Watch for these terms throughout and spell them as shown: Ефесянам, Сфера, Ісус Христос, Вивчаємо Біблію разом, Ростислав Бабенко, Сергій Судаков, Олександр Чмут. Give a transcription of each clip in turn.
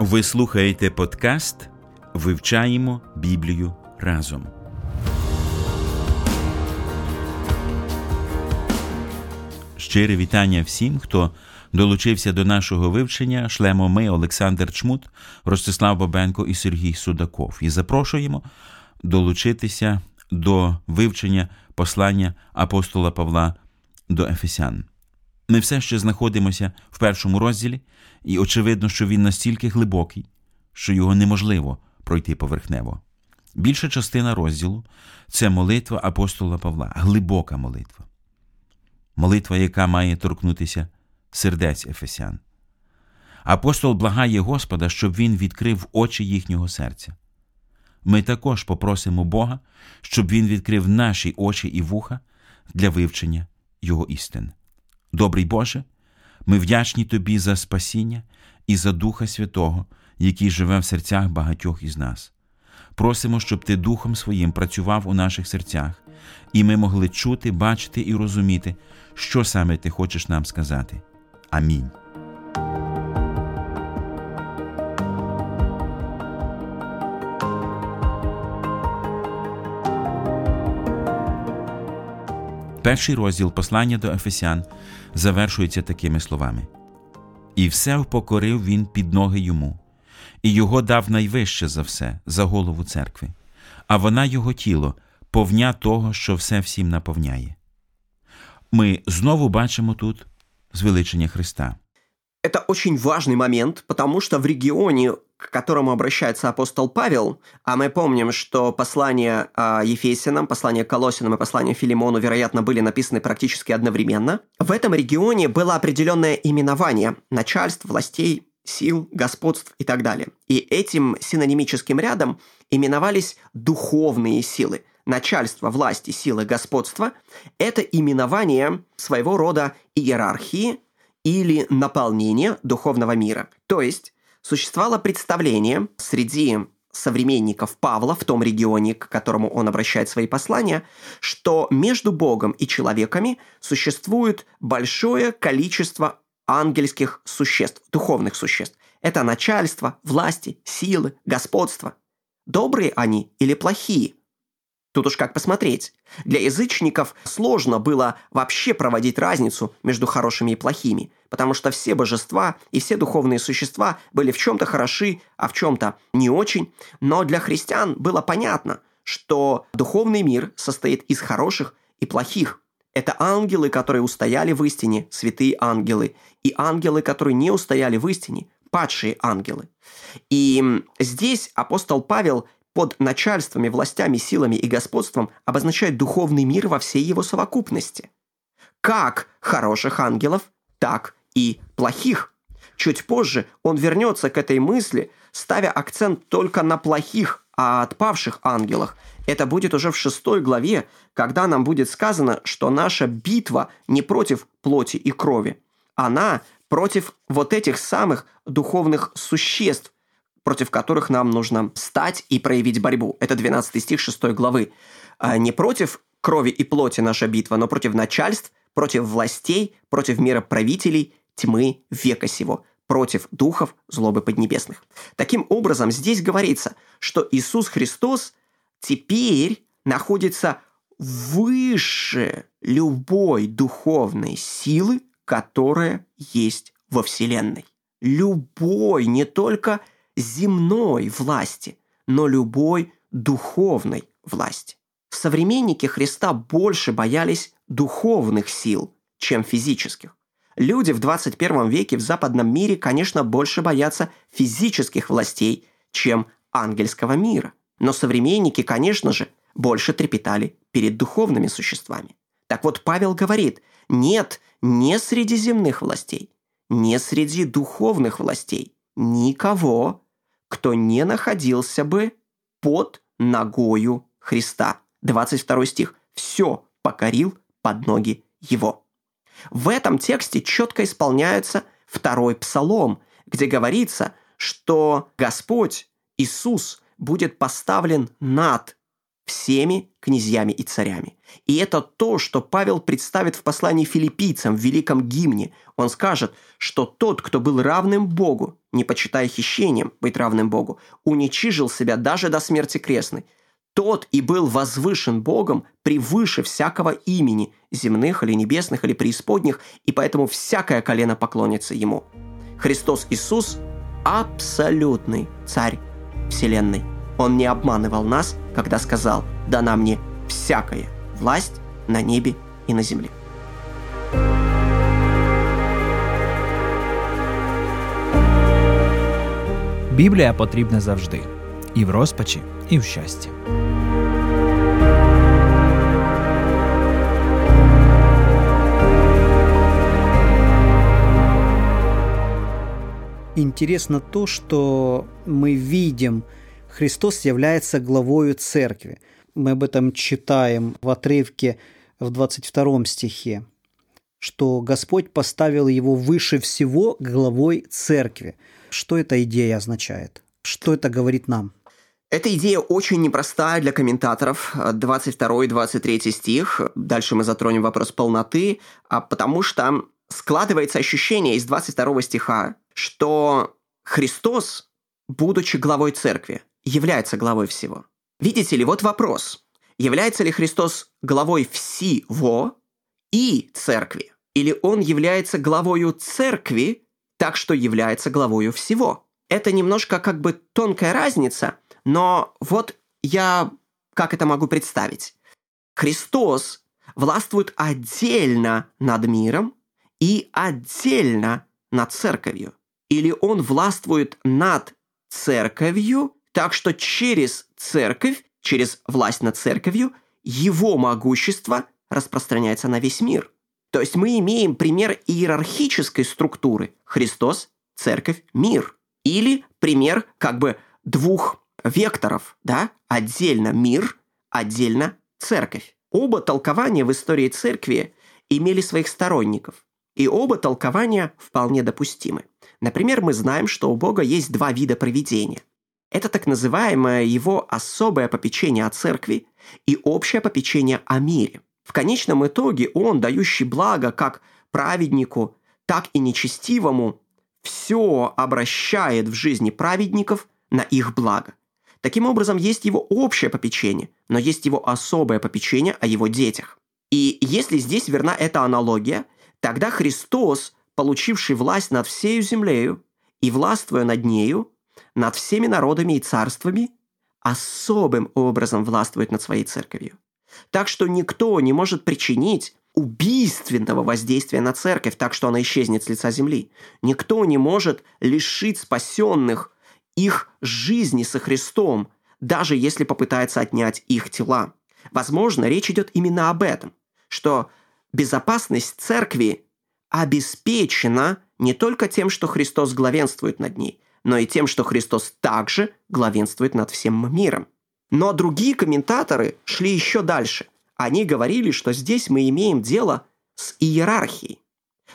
Ви слухаєте подкаст «Вивчаємо Біблію разом». Щире вітання всім, хто долучився до нашого вивчення, шлемо ми, Олександр Чмут, Ростислав Бабенко і Сергій Судаков. І запрошуємо долучитися до вивчення послання апостола Павла до Ефесян. Ми все ще знаходимося в першому розділі, і очевидно, що він настільки глибокий, що його неможливо пройти поверхнево. Більша частина розділу – це молитва апостола Павла, глибока молитва. Молитва, яка має торкнутися сердець ефесян. Апостол благає Господа, щоб він відкрив очі їхнього серця. Ми також попросимо Бога, щоб він відкрив наші очі і вуха для вивчення його істин. Добрий Боже, ми вдячні Тобі за спасіння і за Духа Святого, який живе в серцях багатьох із нас. Просимо, щоб Ти Духом Своїм працював у наших серцях, і ми могли чути, бачити і розуміти, що саме Ти хочеш нам сказати. Амінь. Перший розділ послання до Ефесян завершується такими словами. «І все впокорив він під ноги йому, і його дав найвище за все, за голову церкви, а вона його тіло, повня того, що все всім наповняє». Ми знову бачимо тут звеличення Христа. Это очень важный момент, потому что в регионе, к которому обращается апостол Павел, а мы помним, что послание Ефесянам, послание Колоссянам и послание Филимону, вероятно, были написаны практически одновременно, в этом регионе было определенное именование начальств, властей, сил, господств и так далее. И этим синонимическим рядом именовались духовные силы. Начальство, власти, силы, господства – это именование своего рода иерархии, или наполнение духовного мира. То есть существовало представление среди современников Павла в том регионе, к которому он обращает свои послания, что между Богом и человеками существует большое количество ангельских существ, духовных существ. Это начальство, власти, силы, господство. Добрые они или плохие? Тут уж как посмотреть. Для язычников сложно было вообще проводить разницу между хорошими и плохими, потому что все божества и все духовные существа были в чем-то хороши, а в чем-то не очень. Но для христиан было понятно, что духовный мир состоит из хороших и плохих. Это ангелы, которые устояли в истине, святые ангелы, и ангелы, которые не устояли в истине, падшие ангелы. И здесь апостол Павел под начальствами, властями, силами и господством обозначает духовный мир во всей его совокупности. Как хороших ангелов, так и плохих. Чуть позже он вернется к этой мысли, ставя акцент только на плохих, а отпавших ангелах. Это будет уже в 6 главе, когда нам будет сказано, что наша битва не против плоти и крови. Она против вот этих самых духовных существ, против которых нам нужно встать и проявить борьбу. Это 12 стих 6 главы. «Не против крови и плоти наша битва, но против начальств, против властей, против мироправителей тьмы века сего, против духов злобы поднебесных». Таким образом, здесь говорится, что Иисус Христос теперь находится выше любой духовной силы, которая есть во Вселенной. Любой, не только земной власти, но любой духовной власти. Современники Христа больше боялись духовных сил, чем физических. Люди в 21 веке в западном мире, конечно, больше боятся физических властей, чем ангельского мира. Но современники, конечно же, больше трепетали перед духовными существами. Так вот, Павел говорит, нет, не среди земных властей, не среди духовных властей, никого, кто не находился бы под ногою Христа. 22 стих. «Все покорил под ноги его». В этом тексте четко исполняется второй псалом, где говорится, что Господь, Иисус, будет поставлен над всеми князьями и царями. И это то, что Павел представит в послании филиппийцам в великом гимне. Он скажет, что тот, кто был равным Богу, не почитая хищением быть равным Богу, уничижил себя даже до смерти крестной. Тот и был возвышен Богом превыше всякого имени, земных или небесных или преисподних, и поэтому всякое колено поклонится Ему. Христос Иисус – абсолютный Царь Вселенной. Он не обманывал нас, когда сказал: «Дана мне всякая власть на небе и на земле». Біблія потрібна завжди. І в розпачі, і в щасті. Интересно то, что мы видим, Христос является главою церкви. Мы об этом читаем в отрывке в 22 стихе, что Господь поставил его выше всего главой церкви. Что эта идея означает? Что это говорит нам? Эта идея очень непростая для комментаторов. 22-23 стих. Дальше мы затронем вопрос полноты, потому что складывается ощущение из 22 стиха, что Христос, будучи главой церкви, является главой всего. Видите ли, вот вопрос. Является ли Христос главой всего и церкви? Или он является главою церкви, так что является главою всего? Это немножко как бы тонкая разница, но вот я как это могу представить. Христос властвует отдельно над миром и отдельно над церковью. Или он властвует над церковью, так что через церковь, через власть над церковью, его могущество распространяется на весь мир. То есть мы имеем пример иерархической структуры: Христос, церковь, мир. Или пример как бы двух векторов, да? Отдельно мир, отдельно церковь. Оба толкования в истории церкви имели своих сторонников, и оба толкования вполне допустимы. Например, мы знаем, что у Бога есть два вида провидения. Это так называемое его особое попечение о церкви и общее попечение о мире. В конечном итоге он, дающий благо как праведнику, так и нечестивому, все обращает в жизни праведников на их благо. Таким образом, есть его общее попечение, но есть его особое попечение о его детях. И если здесь верна эта аналогия, тогда Христос, получивший власть над всею землею и властвуя над нею, над всеми народами и царствами, особым образом властвует над своей церковью. Так что никто не может причинить убийственного воздействия на церковь, так что она исчезнет с лица земли. Никто не может лишить спасенных их жизни со Христом, даже если попытается отнять их тела. Возможно, речь идет именно об этом, что безопасность церкви обеспечена не только тем, что Христос главенствует над ней, но и тем, что Христос также главенствует над всем миром. Но другие комментаторы шли еще дальше. Они говорили, что здесь мы имеем дело с иерархией.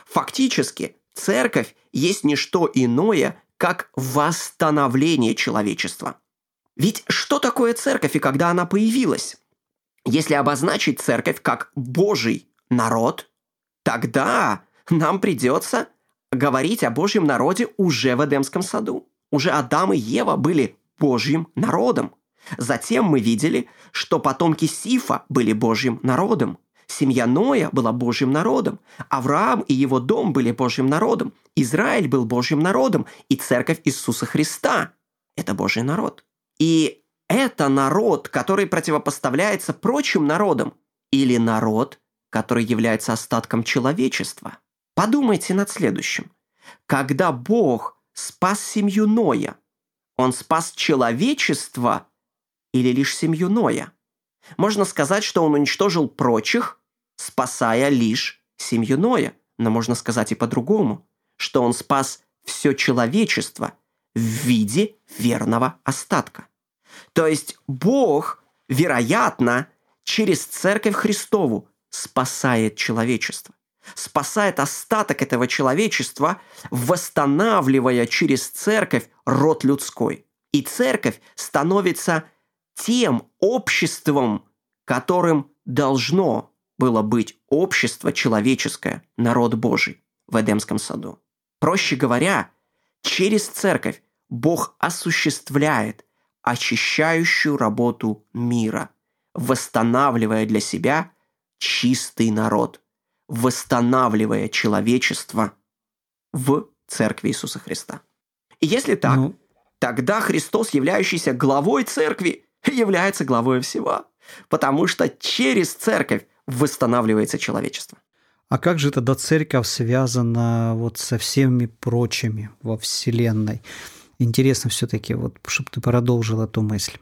Фактически, церковь есть не что иное, как восстановление человечества. Ведь что такое церковь и когда она появилась? Если обозначить церковь как Божий народ, тогда нам придется говорить о Божьем народе уже в Эдемском саду. Уже Адам и Ева были Божьим народом. Затем мы видели, что потомки Сифа были Божьим народом, семья Ноя была Божьим народом, Авраам и его дом были Божьим народом, Израиль был Божьим народом, и церковь Иисуса Христа – это Божий народ. И это народ, который противопоставляется прочим народам, или народ, который является остатком человечества. Подумайте над следующим. Когда Бог спас семью Ноя, Он спас человечество или лишь семью Ноя? Можно сказать, что он уничтожил прочих, спасая лишь семью Ноя. Но можно сказать и по-другому, что он спас все человечество в виде верного остатка. То есть Бог, вероятно, через Церковь Христову спасает человечество, спасает остаток этого человечества, восстанавливая через Церковь род людской. И Церковь становится тем обществом, которым должно было быть общество человеческое, народ Божий в Эдемском саду. Проще говоря, через Церковь Бог осуществляет очищающую работу мира, восстанавливая для себя чистый народ, восстанавливая человечество в Церкви Иисуса Христа. И если так, тогда Христос, являющийся главой Церкви, является главой всего, потому что через Церковь восстанавливается человечество. А как же тогда Церковь связана вот со всеми прочими во Вселенной? Интересно все-таки, вот, чтобы ты продолжил эту мысль.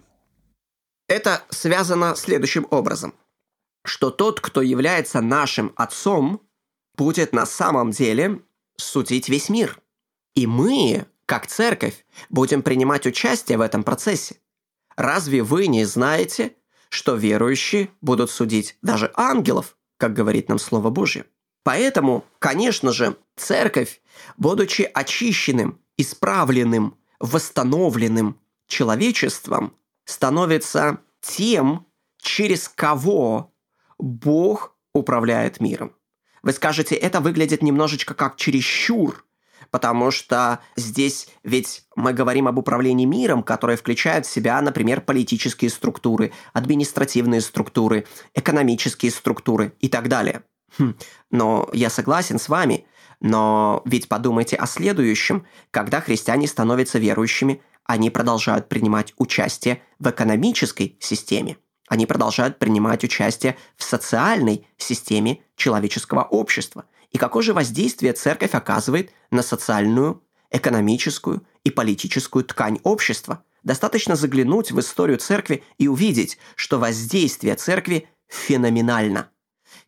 Это связано следующим образом, что тот, кто является нашим Отцом, будет на самом деле судить весь мир. И мы, как Церковь, будем принимать участие в этом процессе. Разве вы не знаете, что верующие будут судить даже ангелов, как говорит нам Слово Божье? Поэтому, конечно же, Церковь, будучи очищенным, исправленным, восстановленным человечеством, становится тем, через кого Бог управляет миром. Вы скажете, это выглядит немножечко как чересчур, потому что здесь ведь мы говорим об управлении миром, которое включает в себя, например, политические структуры, административные структуры, экономические структуры и так далее. Но я согласен с вами, но ведь подумайте о следующем. Когда христиане становятся верующими, они продолжают принимать участие в экономической системе. Они продолжают принимать участие в социальной системе человеческого общества. И какое же воздействие церковь оказывает на социальную, экономическую и политическую ткань общества? Достаточно заглянуть в историю церкви и увидеть, что воздействие церкви феноменально.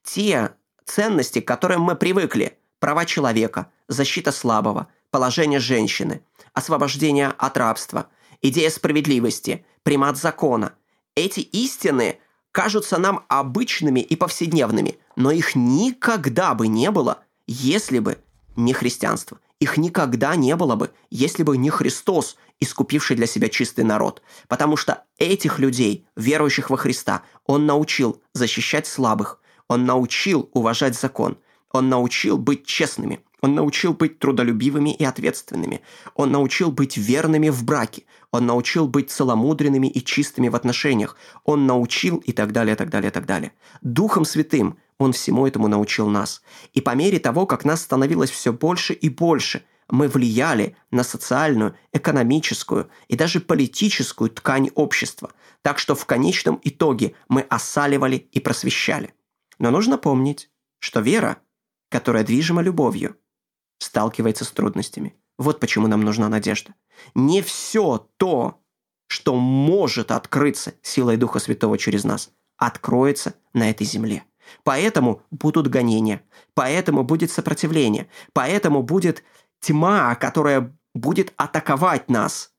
Те ценности, к которым мы привыкли, права человека, защита слабого, положение женщины, освобождение от рабства, идея справедливости, примат закона, эти истины кажутся нам обычными и повседневными, но их никогда бы не было, если бы не христианство. Их никогда не было бы, если бы не Христос, искупивший для себя чистый народ. Потому что этих людей, верующих во Христа, Он научил защищать слабых, Он научил уважать закон, Он научил быть честными, Он научил быть трудолюбивыми и ответственными, Он научил быть верными в браке, Он научил быть целомудренными и чистыми в отношениях, Он научил и так далее, так далее, так далее. Духом Святым Он всему этому научил нас. И по мере того, как нас становилось все больше и больше, мы влияли на социальную, экономическую и даже политическую ткань общества. Так что в конечном итоге мы осаливали и просвещали. Но нужно помнить, что вера, которая движима любовью, сталкивается с трудностями. Вот почему нам нужна надежда. Не все то, что может открыться силой Духа Святого через нас, откроется на этой земле. Поэтому будут гонения, поэтому будет сопротивление, поэтому будет тьма, которая будет атаковать нас.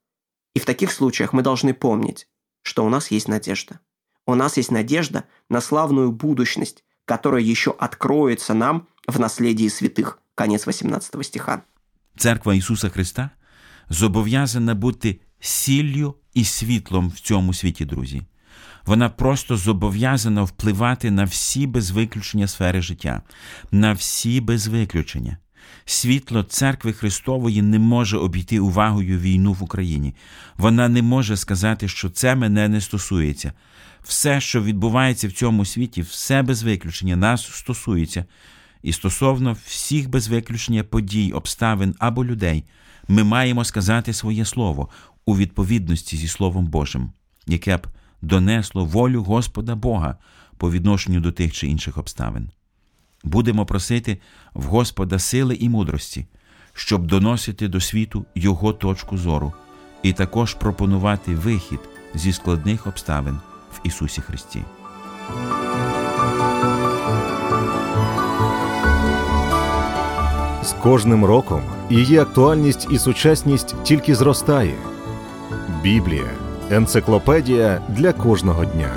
И в таких случаях мы должны помнить, что у нас есть надежда. У нас есть надежда на славную будущность, которая еще откроется нам в наследии святых. Конец 18 стиха. Церква Ісуса Христа зобов'язана бути сіллю і світлом в цьому світі, друзі. Вона просто зобов'язана впливати на всі без виключення сфери життя. На всі без виключення. Світло Церкви Христової не може обійти увагою війну в Україні. Вона не може сказати, що це мене не стосується. Все, що відбувається в цьому світі, все без виключення нас стосується. І стосовно всіх без виключення подій, обставин або людей, ми маємо сказати своє слово у відповідності зі Словом Божим, яке б донесло волю Господа Бога по відношенню до тих чи інших обставин. Будемо просити в Господа сили і мудрості, щоб доносити до світу Його точку зору і також пропонувати вихід зі складних обставин в Ісусі Христі. Кожним роком її актуальність і сучасність тільки зростає. Біблія – енциклопедія для кожного дня.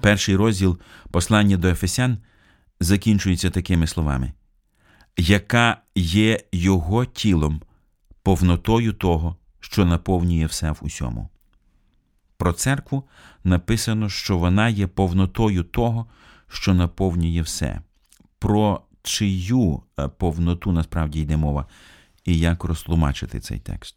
Перший розділ послання до Ефесян закінчується такими словами: яка є його тілом, повнотою того, що наповнює все в усьому. Про церкву написано, що вона є повнотою того, що наповнює все. Про чию повноту насправді йде мова і як розтлумачити цей текст?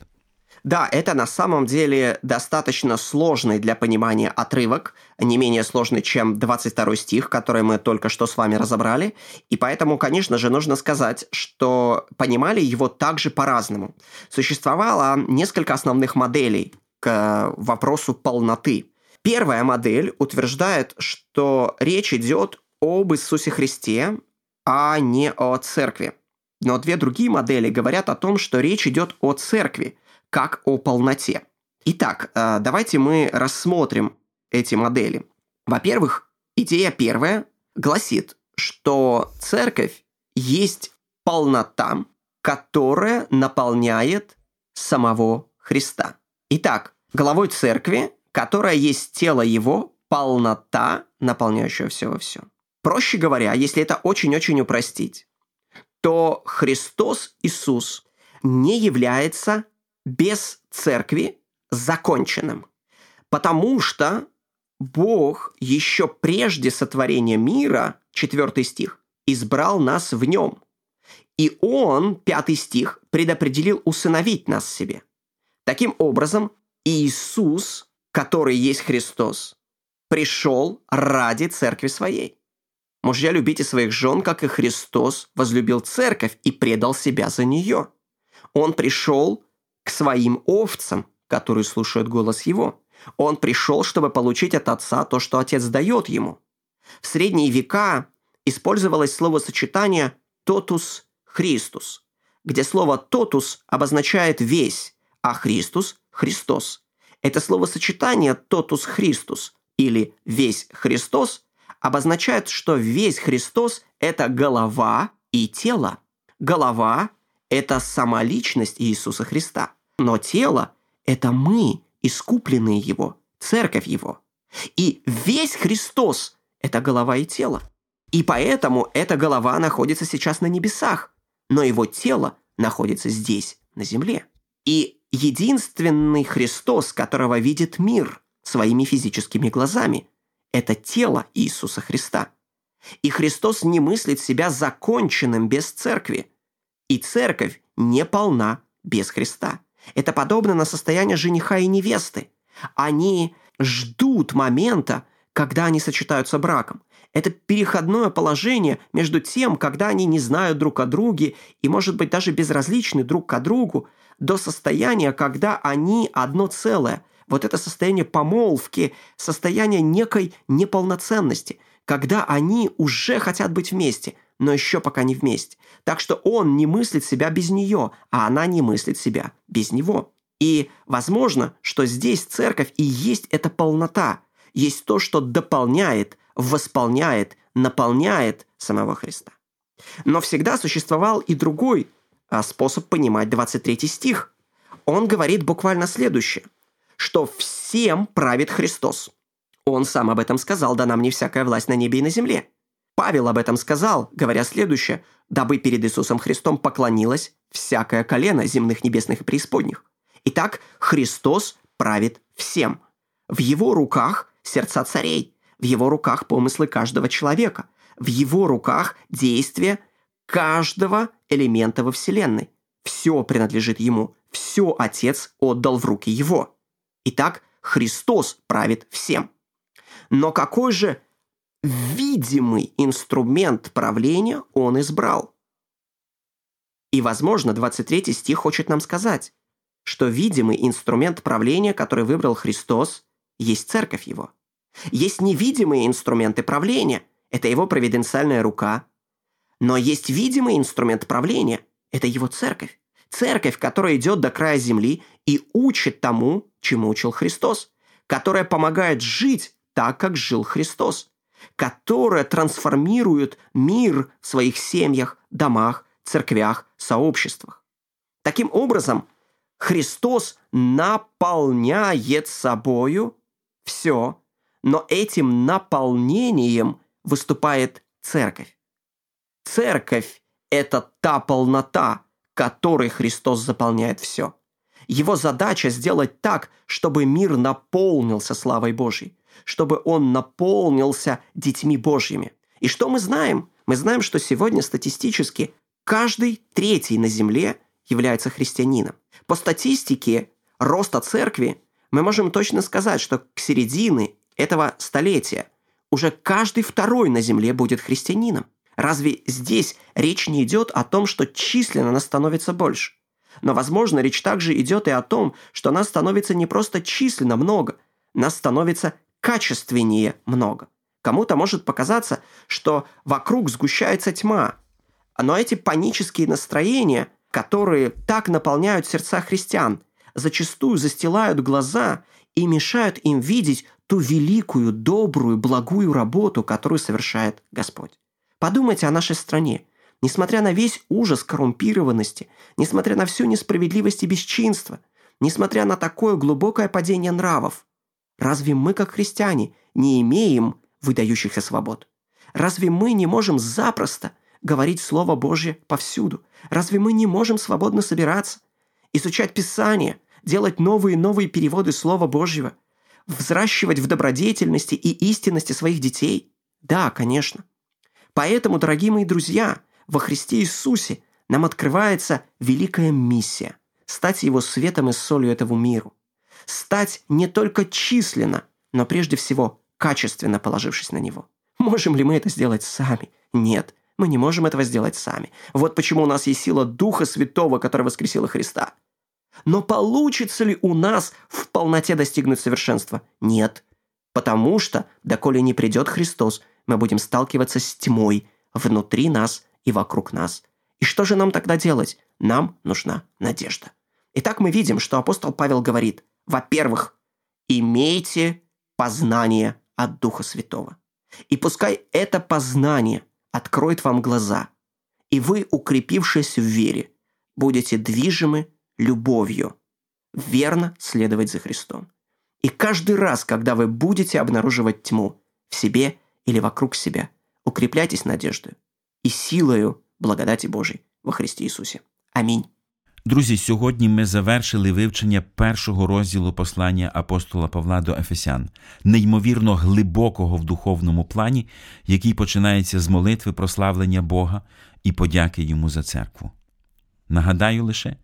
Да, это на самом деле достаточно сложный для понимания отрывок, не менее сложный, чем 22 стих, который мы только что с вами разобрали. И поэтому, конечно же, нужно сказать, что понимали его также по-разному. Существовало несколько основных моделей к вопросу полноты. Первая модель утверждает, что речь идет об Иисусе Христе, а не о церкви. Но две другие модели говорят о том, что речь идет о церкви, как о полноте. Итак, давайте мы рассмотрим эти модели. Во-первых, идея первая гласит, что церковь есть полнота, которая наполняет самого Христа. Итак, главой церкви, которая есть тело его, полнота, наполняющая все во всем. Проще говоря, если это очень-очень упростить, то Христос Иисус не является без церкви законченным, потому что Бог еще прежде сотворения мира, 4 стих, избрал нас в нем, и Он, 5 стих, предопределил усыновить нас себе. Таким образом, Иисус, который есть Христос, пришел ради церкви своей. Мужья, любите своих жен, как и Христос возлюбил церковь и предал себя за нее. Он пришел к своим овцам, которые слушают голос его. Он пришел, чтобы получить от отца то, что отец дает ему. В средние века использовалось словосочетание «тотус Христус», где слово «тотус» обозначает «весь», а «Христус» – «Христос». Это словосочетание «тотус Христус» или «весь Христос» обозначает, что весь Христос – это голова и тело. Голова – это сама личность Иисуса Христа. Но тело – это мы, искупленные Его, церковь Его. И весь Христос – это голова и тело. И поэтому эта голова находится сейчас на небесах, но Его тело находится здесь, на земле. И единственный Христос, которого видит мир своими физическими глазами – это тело Иисуса Христа. И Христос не мыслит себя законченным без церкви. И церковь не полна без Христа. Это подобно на состояние жениха и невесты. Они ждут момента, когда они сочетаются браком. Это переходное положение между тем, когда они не знают друг о друге и, может быть, даже безразличны друг к другу, до состояния, когда они одно целое. Вот это состояние помолвки, состояние некой неполноценности, когда они уже хотят быть вместе, но еще пока не вместе. Так что он не мыслит себя без нее, а она не мыслит себя без него. И возможно, что здесь церковь и есть эта полнота, есть то, что дополняет, восполняет, наполняет самого Христа. Но всегда существовал и другой способ понимать 23 стих. Он говорит буквально следующее, что всем правит Христос. Он сам об этом сказал: «Дана мне всякая власть на небе и на земле». Павел об этом сказал, говоря следующее: «Дабы перед Иисусом Христом поклонилось всякое колено земных, небесных и преисподних». Итак, Христос правит всем. В Его руках сердца царей, в Его руках помыслы каждого человека, в Его руках действия каждого элемента во Вселенной. Все принадлежит Ему, все Отец отдал в руки Его. Итак, Христос правит всем. Но какой же видимый инструмент правления он избрал? И, возможно, 23 стих хочет нам сказать, что видимый инструмент правления, который выбрал Христос, есть церковь его. Есть невидимые инструменты правления – это его провиденциальная рука. Но есть видимый инструмент правления – это его церковь. Церковь, которая идет до края земли и учит тому, чему учил Христос, которая помогает жить так, как жил Христос, которая трансформирует мир в своих семьях, домах, церквях, сообществах. Таким образом, Христос наполняет собою все, но этим наполнением выступает церковь. Церковь – это та полнота, которой Христос заполняет все. Его задача сделать так, чтобы мир наполнился славой Божьей, чтобы он наполнился детьми Божьими. И что мы знаем? Мы знаем, что сегодня статистически каждый третий на земле является христианином. По статистике роста церкви мы можем точно сказать, что к середине этого столетия уже каждый второй на земле будет христианином. Разве здесь речь не идет о том, что численно нас становится больше? Но, возможно, речь также идет и о том, что нас становится не просто численно много, нас становится качественнее много. Кому-то может показаться, что вокруг сгущается тьма, но эти панические настроения, которые так наполняют сердца христиан, зачастую застилают глаза и мешают им видеть ту великую, добрую, благую работу, которую совершает Господь. Подумайте о нашей стране. Несмотря на весь ужас коррумпированности, несмотря на всю несправедливость и бесчинство, несмотря на такое глубокое падение нравов, разве мы, как христиане, не имеем выдающихся свобод? Разве мы не можем запросто говорить Слово Божье повсюду? Разве мы не можем свободно собираться, изучать Писание, делать новые и новые переводы Слова Божьего, взращивать в добродетельности и истинности своих детей? Да, конечно. Поэтому, дорогие мои друзья, во Христе Иисусе нам открывается великая миссия – стать Его светом и солью этому миру. Стать не только численно, но прежде всего качественно положившись на Него. Можем ли мы это сделать сами? Нет, мы не можем этого сделать сами. Вот почему у нас есть сила Духа Святого, который воскресил Христа. Но получится ли у нас в полноте достигнуть совершенства? Нет, потому что, доколе не придет Христос, мы будем сталкиваться с тьмой внутри нас и вокруг нас. И что же нам тогда делать? Нам нужна надежда. Итак, мы видим, что апостол Павел говорит: во-первых, имейте познание от Духа Святого. И пускай это познание откроет вам глаза, и вы, укрепившись в вере, будете движимы любовью, верно следовать за Христом. И каждый раз, когда вы будете обнаруживать тьму в себе или вокруг себя, укрепляйтесь надеждой и силою благодати Божией во Христе Иисусе. Аминь. Друзі, сьогодні ми завершили вивчення першого розділу послання апостола Павла до Ефесян, неймовірно глибокого в духовному плані, який починається з молитви прославлення Бога і подяки Йому за церкву. Нагадаю лише,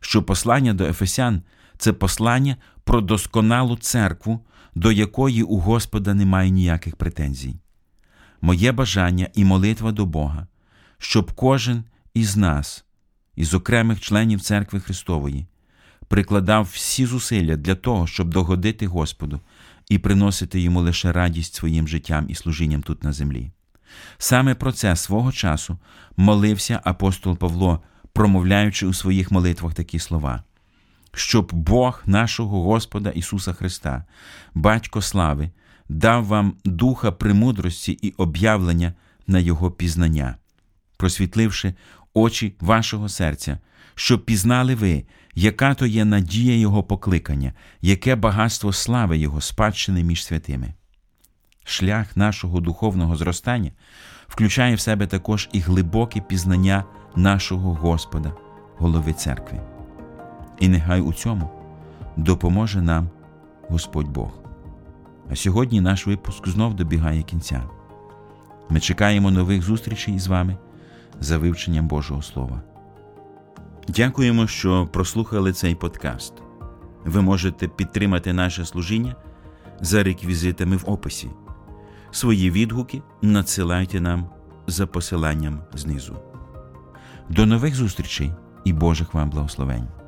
що послання до Ефесян – це послання про досконалу церкву, до якої у Господа немає ніяких претензій. Моє бажання і молитва до Бога, щоб кожен із нас, із окремих членів Церкви Христової, прикладав всі зусилля для того, щоб догодити Господу і приносити Йому лише радість своїм життям і служінням тут на землі. Саме про це свого часу молився апостол Павло, промовляючи у своїх молитвах такі слова: «Щоб Бог нашого Господа Ісуса Христа, Батько слави, дав вам духа премудрості і об'явлення на Його пізнання, просвітливши очі вашого серця, щоб пізнали ви, яка то є надія Його покликання, яке багатство слави Його спадщини між святими». Шлях нашого духовного зростання включає в себе також і глибоке пізнання нашого Господа, голови церкви. І нехай у цьому допоможе нам Господь Бог. А сьогодні наш випуск знов добігає кінця. Ми чекаємо нових зустрічей із вами за вивченням Божого Слова. Дякуємо, що прослухали цей подкаст. Ви можете підтримати наше служіння за реквізитами в описі. Свої відгуки надсилайте нам за посиланням знизу. До нових зустрічей і Божих вам благословень!